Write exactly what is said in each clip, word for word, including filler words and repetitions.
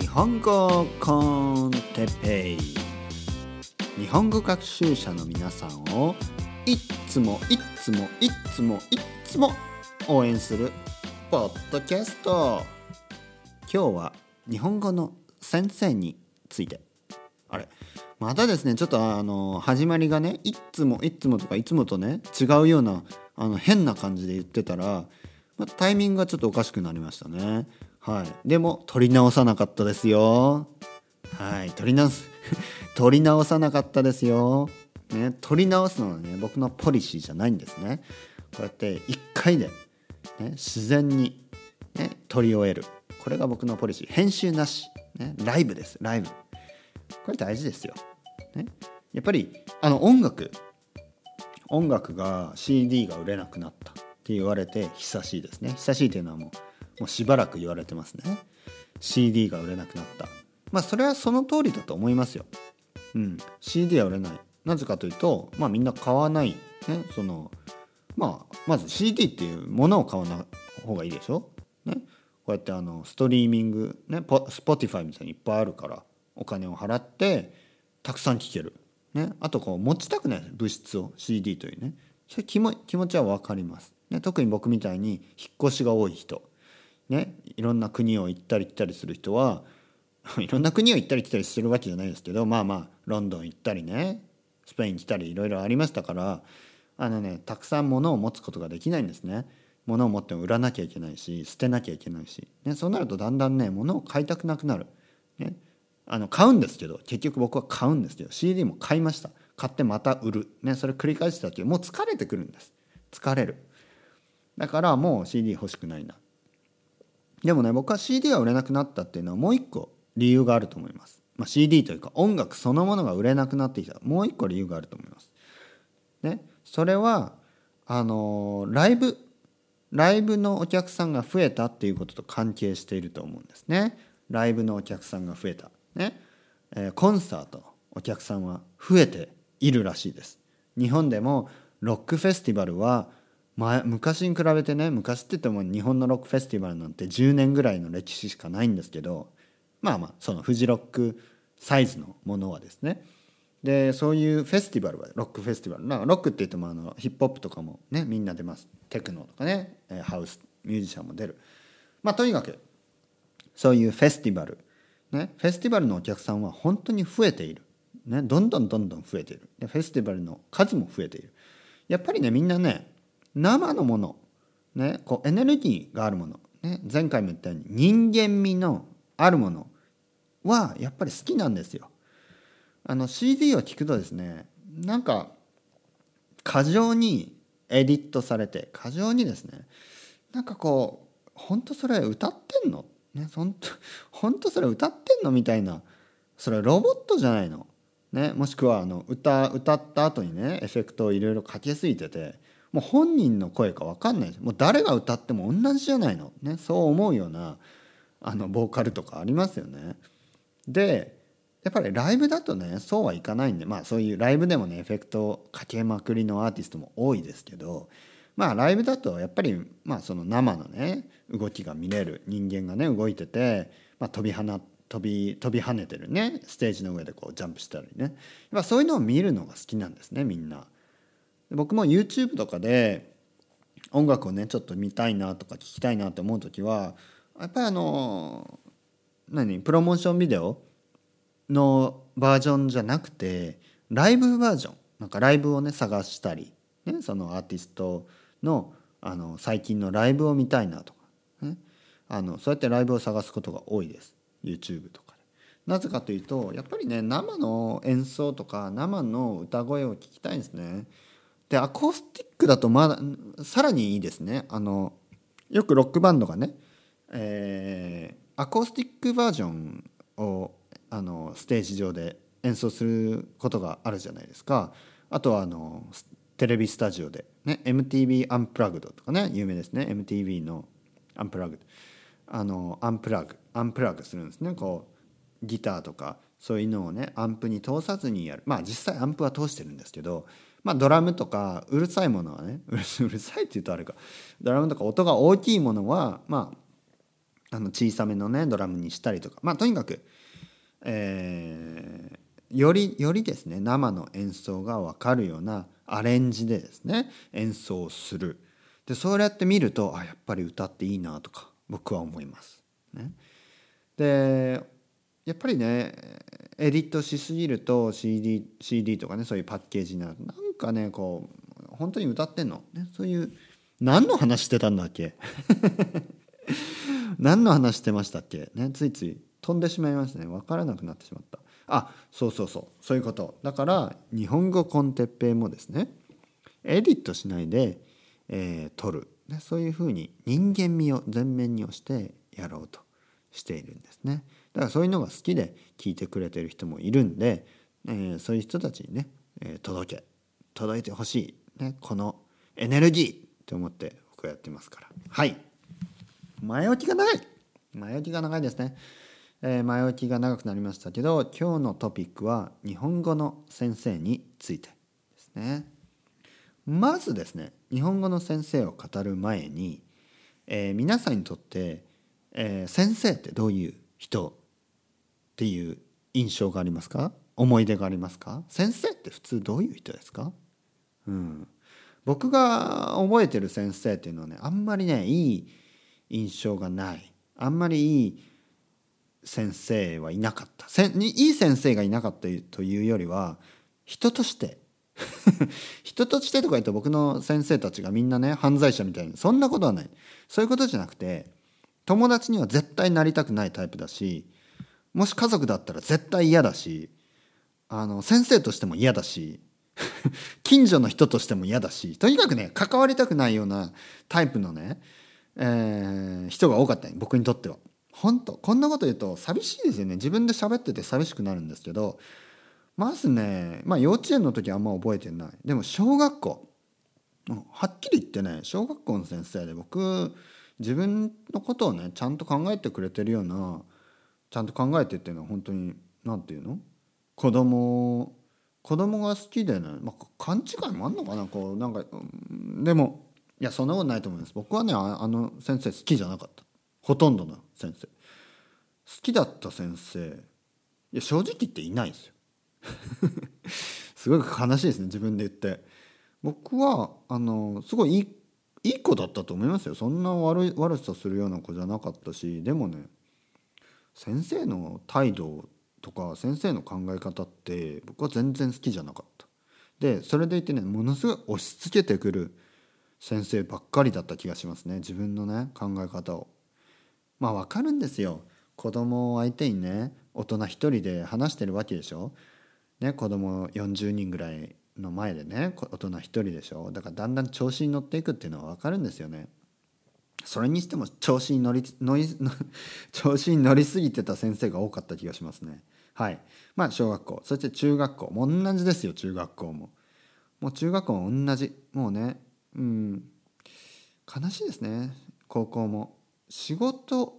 日本語コンテッペイ、日本語学習者の皆さんをいっつもいっつもいっつもいっつも応援するポッドキャスト。今日は日本語の先生について。あれまたですね、ちょっとあの始まりがね、いつもいつもとかいつもとね違うようなあの変な感じで言ってたら、ま、タイミングがちょっとおかしくなりましたね。はい、でも取り直さなかったですよ。はい、取り直す取り直さなかったですよ、ね、取り直すのはね僕のポリシーじゃないんですね。こうやっていっかいで、ね、自然に、ね、取り終える、これが僕のポリシー。編集なし、ね、ライブです。ライブ、これ大事ですよ、ね、やっぱりあの音楽音楽が シーディー が売れなくなったって言われて久しいですね。久しいというのはもうもうしばらく言われてますね。 シーディー が売れなくなった。まあそれはその通りだと思いますよ、うん、シーディー は売れない。なぜかというと、まあみんな買わない、ね、そのまあまず シーディー っていうものを買わない方がいいでしょ、ね、こうやってあのストリーミング、ね、Spotify みたいにいっぱいあるからお金を払ってたくさん聴ける、ね、あとこう持ちたくない物質を シーディー というね、それ気も気持ちは分かります、ね、特に僕みたいに引っ越しが多い人ね、いろんな国を行ったり来たりする人はいろんな国を行ったり来たりするわけじゃないですけど、まあまあロンドン行ったりね、スペイン来たりいろいろありましたから、あのねたくさん物を持つことができないんですね。物を持っても売らなきゃいけないし捨てなきゃいけないし、ね、そうなるとだんだんね物を買いたくなくなる、ね、あの買うんですけど結局僕は買うんですけど シーディー も買いました。買ってまた売る、ね、それ繰り返してたけどもう疲れてくるんです。疲れる。だからもう シーディー 欲しくないな。でもね僕は シーディー が売れなくなったっていうのはもう一個理由があると思います、まあ、シーディー というか音楽そのものが売れなくなってきたもう一個理由があると思います、ね、それはあのー、ライブライブのお客さんが増えたっていうことと関係していると思うんですね。ライブのお客さんが増えた、ねえー、コンサートのお客さんは増えているらしいです。日本でもロックフェスティバルは前昔に比べてね、昔って言っても日本のロックフェスティバルなんてじゅうねんぐらいの歴史しかないんですけど、まあまあそのフジロックサイズのものはですね、でそういうフェスティバルはロックフェスティバル、なんかロックって言ってもあのヒップホップとかもねみんな出ます。テクノとかねハウスミュージシャンも出る。まあとにかくそういうフェスティバル、ね、フェスティバルのお客さんは本当に増えている、ね、どんどんどんどん増えている。でフェスティバルの数も増えている。やっぱりねみんなね生のもの、ね、こうエネルギーがあるもの、ね、前回も言ったように人間味のあるものはやっぱり好きなんですよ。あの シーディー を聴くとですね、なんか過剰にエディットされて過剰にですね、なんかこう本当それ歌ってんの、ね、本当本当それ歌ってんのみたいな、それロボットじゃないの、ね、もしくはあの 歌, 歌った後にねエフェクトをいろいろかけすぎててもう本人の声か分かんない。もう誰が歌っても同じじゃないの、ね、そう思うようなあのボーカルとかありますよね。でやっぱりライブだとねそうはいかないんで、まあそういうライブでもねエフェクトをかけまくりのアーティストも多いですけど、まあライブだとやっぱりまあその生のね動きが見れる、人間がね動いてて、まあ、飛び跳ね飛び飛び跳ねてるねステージの上でこうジャンプしたりね、まあ、そういうのを見るのが好きなんですねみんな。僕も YouTube とかで音楽をねちょっと見たいなとか聞きたいなと思うときはやっぱりあの何プロモーションビデオのバージョンじゃなくてライブバージョン、なんかライブをね探したり、ね、そのアーティストの、あの最近のライブを見たいなとか、ね、あのそうやってライブを探すことが多いです YouTube とかで。なぜかというとやっぱりね生の演奏とか生の歌声を聞きたいんですね。でアコースティックだとまださらにいいですね。あのよくロックバンドがね、えー、アコースティックバージョンをあのステージ上で演奏することがあるじゃないですか。あとはあのテレビスタジオで、ね、エムティーブイ アンプラグドとかね有名ですね。 エムティーブイ のアンプラグあのアンプラグアンプラグするんですね。こうギターとかそういうのをねアンプに通さずにやる。まあ実際アンプは通してるんですけど、まあ、ドラムとかうるさいものはねうるさいって言うとあれか、ドラムとか音が大きいものはまああの小さめのねドラムにしたりとか、まあとにかく、えー、よりよりですね生の演奏が分かるようなアレンジでですね演奏する。でそうやって見ると、あやっぱり歌っていいなとか僕は思います、ね、でやっぱりねエディットしすぎると シーディー, シーディー とかねそういうパッケージになるとなんかねこう本当に歌ってんの、ね、そういう何の話してたんだっけ何の話してましたっけ、ね、ついつい飛んでしまいますね。分からなくなってしまった。あそうそうそうそういうことだから、日本語コンテッペイもですねエディットしないで、えー、撮る、ね、そういうふうに人間味を全面に押してやろうとしているんですね。だからそういうのが好きで聞いてくれてる人もいるんで、えー、そういう人たちにね、えー、届け届いてほしい、ね、このエネルギーと思って僕はやってますから。はい、前置きが長い前置きが長いですね、えー、前置きが長くなりましたけど、今日のトピックは日本語の先生についてですね。まずですね日本語の先生を語る前に、えー、皆さんにとって、えー、先生ってどういう人っていう印象がありますか？思い出がありますか？先生って普通どういう人ですか？うん、僕が覚えてる先生っていうのはねあんまりねいい印象がない。あんまりいい先生はいなかった。せいい先生がいなかったというよりは人として人としてとか言うと僕の先生たちがみんなね犯罪者みたいに、そんなことはない、そういうことじゃなくて、友達には絶対なりたくないタイプだし、もし家族だったら絶対嫌だし、あの先生としても嫌だし近所の人としても嫌だし、とにかくね関わりたくないようなタイプのね、えー、人が多かったね僕にとっては。本当こんなこと言うと寂しいですよね。自分で喋ってて寂しくなるんですけど、まずね、まあ、幼稚園の時はあんま覚えてない。でも小学校、はっきり言ってね小学校の先生で、僕自分のことをねちゃんと考えてくれてるような、ちゃんと考えてっていうのは本当になんていうの、子供子供が好きでね、まあ、勘違いもあんのかな、こうなんか、でもいやそんなことないと思います。僕はね あ, あの先生好きじゃなかった。ほとんどの先生好きだった先生、いや正直言っていないですよすごく悲しいですね自分で言って。僕はあのすごいいいいい子だったと思いますよ。そんな悪い悪さするような子じゃなかったし、でもね先生の態度とか先生の考え方って僕は全然好きじゃなかった。でそれでいてねものすごい押し付けてくる先生ばっかりだった気がしますね、自分のね考え方を。まあわかるんですよ、子供を相手にね大人一人で話してるわけでしょ、ね、子供よんじゅうにんぐらいの前でね大人一人でしょ。だからだんだん調子に乗っていくっていうのは分かるんですよね。それにしても調子に乗り乗り調子に乗りすぎてた先生が多かった気がしますね。はい、まあ小学校、そして中学校も同じですよ。中学校ももう中学校も同じ、もうね、うん、悲しいですね。高校も仕事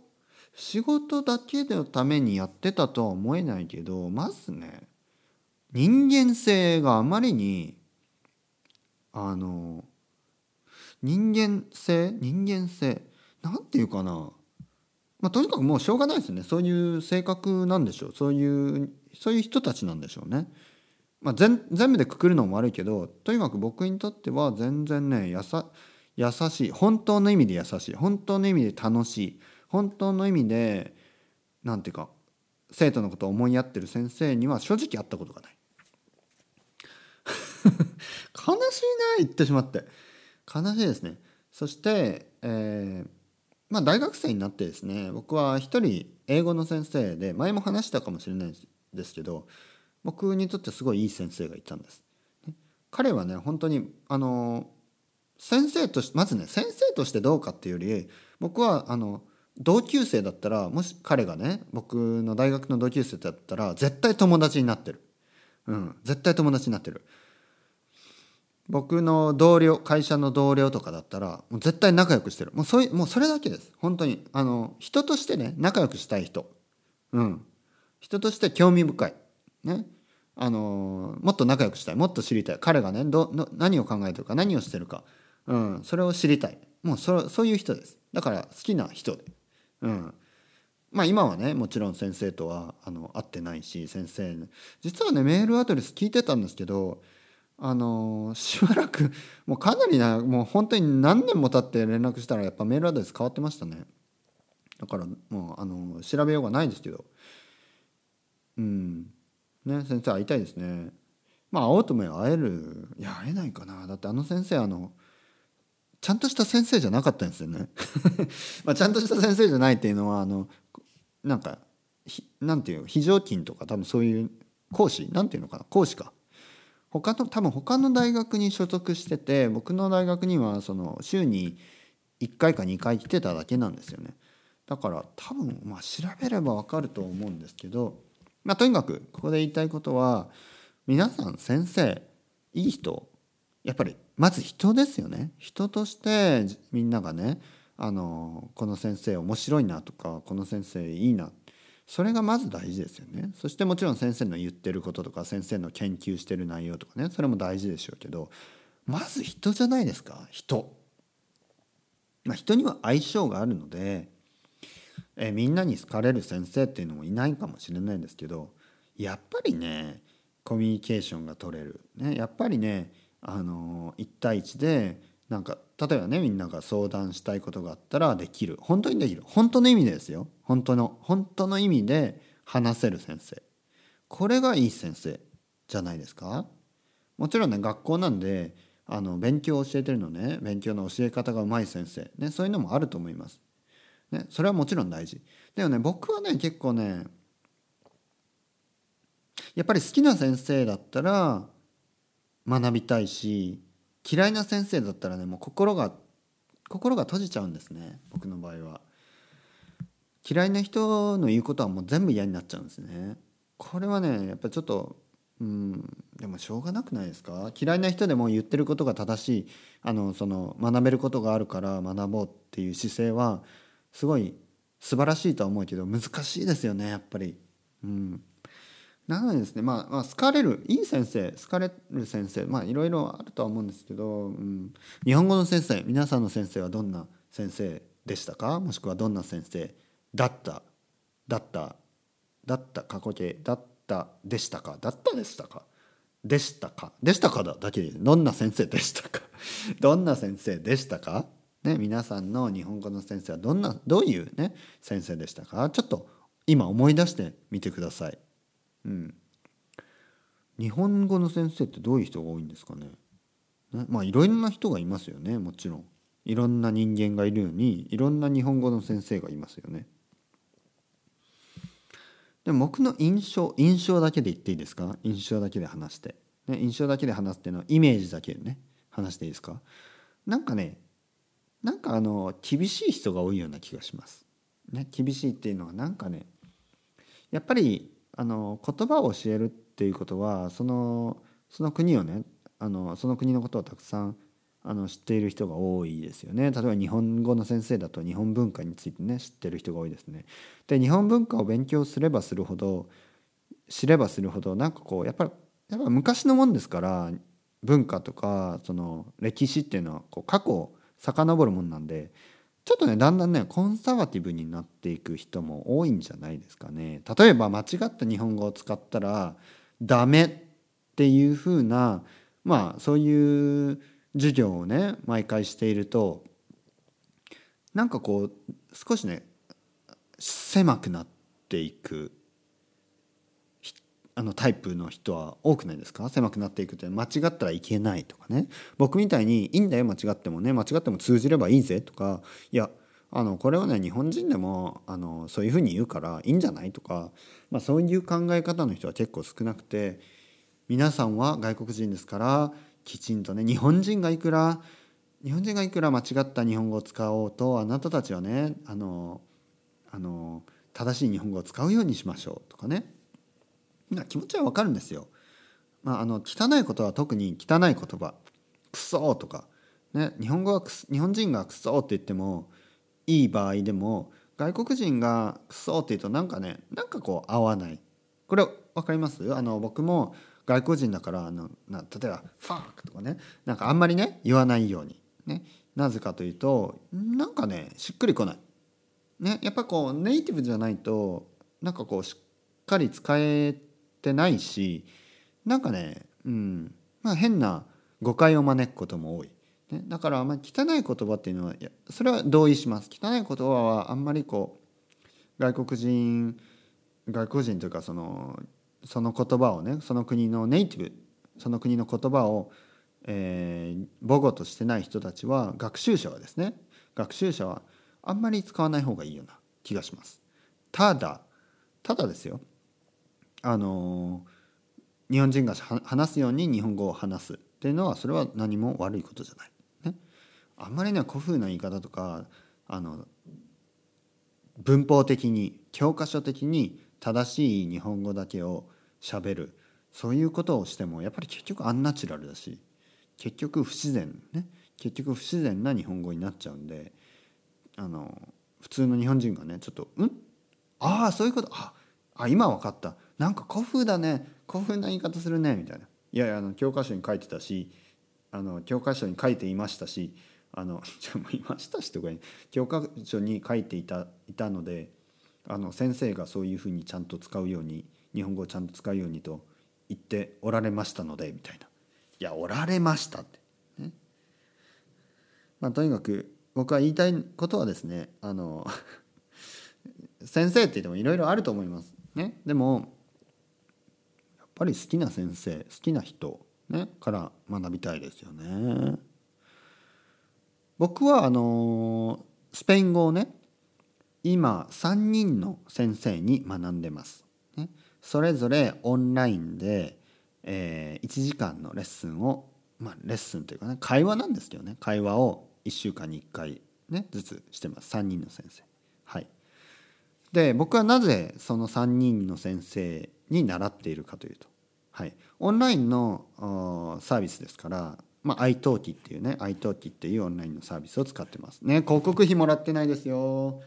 仕事だけのためにやってたとは思えないけど、まずね人間性があまりにあの人間性人間性なんていうかな、まあ、とにかくもうしょうがないですね。そういう性格なんでしょう、そういうそういう人たちなんでしょうね。まあ、全, 全部でくくるのも悪いけど、とにかく僕にとっては全然ねやさ優しい、本当の意味で優しい、本当の意味で楽しい、本当の意味でなんていうか生徒のことを思いやってる先生には正直会ったことがない悲しいね言ってしまって、悲しいですね。そして、えーまあ、大学生になってですね僕は一人英語の先生で、前も話したかもしれないですけど僕にとってすごいいい先生がいたんです。彼はね本当にあの先生としてまずね先生としてどうかっていうより、僕はあの同級生だったら、もし彼がね僕の大学の同級生だったら絶対友達になってる、うん、絶対友達になってる。僕の同僚、会社の同僚とかだったらもう絶対仲良くしてる。もうそれ、もうそれだけです本当に。あの人としてね仲良くしたい人、うん、人として興味深い、ね、あのもっと仲良くしたい、もっと知りたい、彼がねどの何を考えてるか何をしてるか、うん、それを知りたい、もうそ、そういう人です。だから好きな人で、うん、まあ、今はねもちろん先生とはあの会ってないし、先生実はねメールアドレス聞いてたんですけど、あのしばらくもうかなりなもう本当に何年も経って連絡したらやっぱメールアドレス変わってましたね。だからもうあの調べようがないですけど、うんね、先生会いたいですね。まあ会おうとも会える、いや会えないかな、だってあの先生あのちゃんとした先生じゃなかったんですよねまあちゃんとした先生じゃないっていうのはあのなんかなんていう非常勤とか多分そういう講師なんていうのかな、講師か他の多分他の大学に所属してて、僕の大学にはその週にいっかいかにかい来てただけなんですよね。だから多分まあ調べれば分かると思うんですけど、まあとにかくここで言いたいことは、皆さん先生いい人、やっぱりまず人ですよね。人としてみんながね、あのこの先生面白いなとかこの先生いいな、それがまず大事ですよね。そしてもちろん先生の言ってることとか先生の研究してる内容とかね、それも大事でしょうけど、まず人じゃないですか。人、まあ、人には相性があるので、えみんなに好かれる先生っていうのもいないかもしれないんですけど、やっぱりねコミュニケーションが取れる、ね、やっぱりねあのいち対いちでなんか例えばねみんなが相談したいことがあったらできる、本当にできる、本当の意味ですよ、本当の本当の意味で話せる先生、これがいい先生じゃないですか。もちろんね学校なんであの勉強を教えてるのね、勉強の教え方がうまい先生、ね、そういうのもあると思います、ね、それはもちろん大事でもね、僕はね結構ねやっぱり好きな先生だったら学びたいし、嫌いな先生だったらねもう心が心が閉じちゃうんですね。僕の場合は嫌いな人の言うことはもう全部嫌になっちゃうんですね。これはねやっぱちょっとうんでもしょうがなくないですか。嫌いな人でも言ってることが正しい、あのその学べることがあるから学ぼうっていう姿勢はすごい素晴らしいとは思うけど難しいですよねやっぱり。うんなのでですね、まあ、まあ好かれるいい先生、好かれる先生、まあいろいろあるとは思うんですけど、うん、日本語の先生、皆さんの先生はどんな先生でしたか、もしくはどんな先生だっただっただった過去形だったでしたかだったでしたかでしたかでしたかだだけでどんな先生でしたかどんな先生でしたかね、皆さんの日本語の先生はどんなどういうね先生でしたか、ちょっと今思い出してみてください。うん、日本語の先生ってどういう人が多いんですかね。ね、まあいろんな人がいますよね。もちろんいろんな人間がいるようにいろんな日本語の先生がいますよね。でも僕の印象印象だけで言っていいですか。印象だけで話して、ね、印象だけで話すっていうのはイメージだけでね話していいですか。なんかねなんかあの厳しい人が多いような気がします。ね、厳しいっていうのはなんかねやっぱりあの言葉を教えるっていうことはそのその国をねあのその国のことをたくさんあの知っている人が多いですよね。例えば日本語の先生だと日本文化についてね知ってる人が多いですね。で日本文化を勉強すればするほど知ればするほどなんかこうやっぱりやっぱ昔のもんですから文化とかその歴史っていうのはこう過去を遡るもんなんでちょっとねだんだんねコンサバティブになっていく人も多いんじゃないですかね。例えば間違った日本語を使ったらダメっていうふうなまあそういう授業をね毎回しているとなんかこう少しね狭くなっていくあのタイプの人は多くないですか。狭くなっていくと間違ったらいけないとかね、僕みたいにいいんだよ間違ってもね、間違っても通じればいいぜとか、いやあのこれはね日本人でもあのそういうふうに言うからいいんじゃないとか、まあ、そういう考え方の人は結構少なくて、皆さんは外国人ですからきちんとね日本人がいくら日本人がいくら間違った日本語を使おうとあなたたちはねあのあの正しい日本語を使うようにしましょうとかね、気持ちは分かるんですよ。まあ、あの汚いことは特に汚い言葉クソとか、ね、日本語はク日本人がクソって言ってもいい場合でも外国人がクソって言うとなんかねなんかこう合わない、これ分かります。あの僕も外国人だからあのな例えばファックとかねなんかあんまりね言わないようにね、なぜかというとなんかねしっくりこない、ね、やっぱこうネイティブじゃないとなんかこうしっかり使えてないし、なんかね、うん、まあ変な誤解を招くことも多い。ね、だからまあ汚い言葉っていうのは、いやそれは同意します。汚い言葉はあんまりこう外国人外国人というかそのその言葉をね、その国のネイティブ、その国の言葉を、えー、母語としてない人たちは、学習者はですね、学習者はあんまり使わない方がいいような気がします。ただただですよ、あの日本人が話すように日本語を話すっていうのは、それは何も悪いことじゃない。ね、あんまりね、古風な言い方とか、あの文法的に教科書的に正しい日本語だけを喋る、そういうことをしてもやっぱり結局アンナチュラルだし、結局不自然ね、結局不自然な日本語になっちゃうんで、あの普通の日本人がね、ちょっとんああそういうこと、ああ今分かった、なんか古風だね、古風な言い方するねみたいな、いやいやあの教科書に書いてたし、あの教科書に書いていましたし、あのいましたしとか、ね、教科書に書いていたいたので、あの先生がそういうふうにちゃんと使うように、日本語をちゃんと使うようにと言っておられましたのでみたいな、いやおられましたって、ね、まあ、とにかく僕は言いたいことはですね、あの先生って言ってもいろいろあると思います、ね、でもやっぱり好きな先生、好きな人、ね、から学びたいですよね。僕はあのスペイン語をね、今さんにんの先生に学んでます、ね、それぞれオンラインで、えー、いちじかんのレッスンを、まあ、レッスンというかね、会話なんですけどね、会話をいっしゅうかんにいっかい、ね、ずつしてます、さんにんの先生。はい。で、僕はなぜそのさんにんの先生に習っているかというと、はい、オンラインのーサービスですから、まあ、italki っていうね、italki っていうオンラインのサービスを使ってますね。広告費もらってないですよ。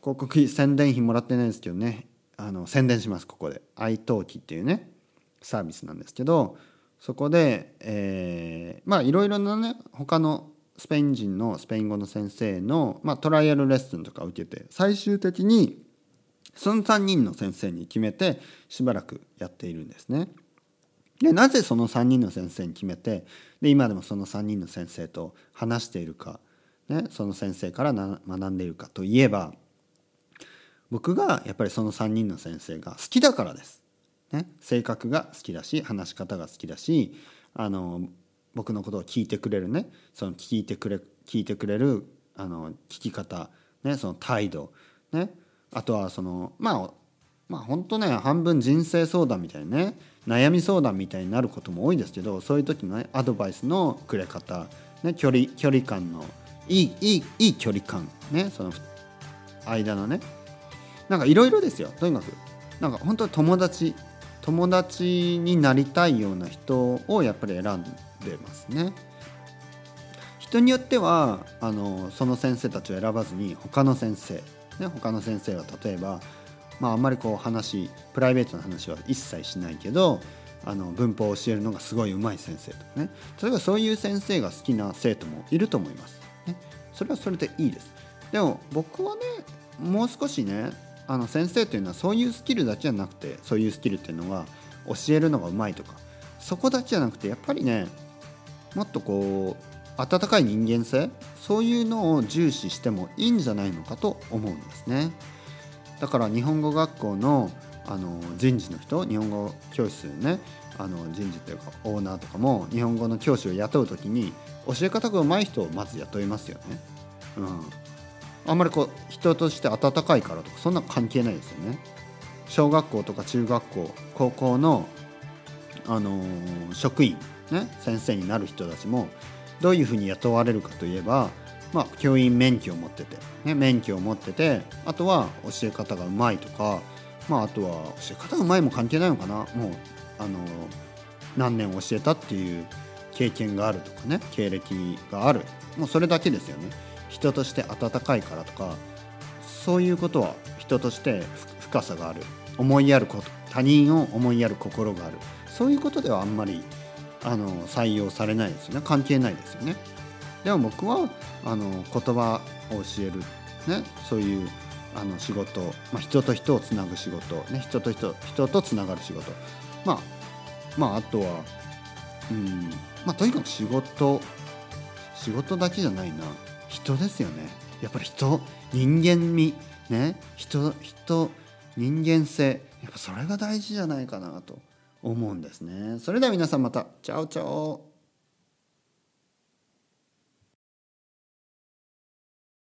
広告費、宣伝費もらってないですけどね、あの宣伝します、ここで。italki っていうねサービスなんですけど、そこで、えー、まあいろいろなね、他のスペイン人のスペイン語の先生の、まあ、トライアルレッスンとか受けて、最終的にそのさんにんの先生に決めてしばらくやっているんですね。で、なぜそのさんにんの先生に決めて、で今でもそのさんにんの先生と話しているか、ね、その先生からな学んでいるかといえば、僕がやっぱりそのさんにんの先生が好きだからです、ね、性格が好きだし、話し方が好きだし、あの僕のことを聞いてくれるね、その聞いてくれ聞いてくれるあの聞き方、ね、その態度、ね、あとはそのまあまあ本当ね、半分人生相談みたいなね、悩み相談みたいになることも多いですけど、そういう時の、ね、アドバイスのくれ方、ね、距離距離感のいいいいいい距離感ね、その間のね。なんかいろいろですよ。とにかくなんか本当に友達友達になりたいような人をやっぱり選んでますね。人によってはあのその先生たちを選ばずに他の先生、ね、他の先生は例えば、まあ、あんまりこう話プライベートな話は一切しないけど、あの文法を教えるのがすごい上手い先生とかね、例えばそういう先生が好きな生徒もいると思います、ね、それはそれでいいです。でも僕はね、もう少しね、あの先生というのはそういうスキルだけじゃなくて、そういうスキルっていうのは教えるのがうまいとかそこだけじゃなくて、やっぱりね、もっとこう温かい人間性、そういうのを重視してもいいんじゃないのかと思うんですね。だから日本語学校の、あの人事の人、日本語教室ね、あの人事っていうかオーナーとかも日本語の教師を雇うときに教え方がうまい人をまず雇いますよね。うん、あんまりこう人として温かいからとかそんな関係ないですよね。小学校とか中学校、高校の、あのー、職員、ね、先生になる人たちもどういうふうに雇われるかといえば、まあ、教員免許を持ってて、ね、免許を持ってて、あとは教え方がうまいとか、まあ、あとは教え方がうまいも関係ないのかな、もう、あのー、何年教えたっていう経験があるとかね、経歴がある、もうそれだけですよね。人として温かいからとかそういうことは、人として深さがある、思いやること、他人を思いやる心がある、そういうことではあんまりあの採用されないですよね、関係ないですよね。でも僕はあの言葉を教えるね、そういうあの仕事、まあ、人と人をつなぐ仕事、ね、人と人、人とつながる仕事、まあ、まああとはうん、まあ、とにかく仕事仕事だけじゃないな、人ですよね。やっぱり人、人間味、ね、人、人、人間性、やっぱそれが大事じゃないかなと思うんですね。それでは皆さんまた、チャオチャオ。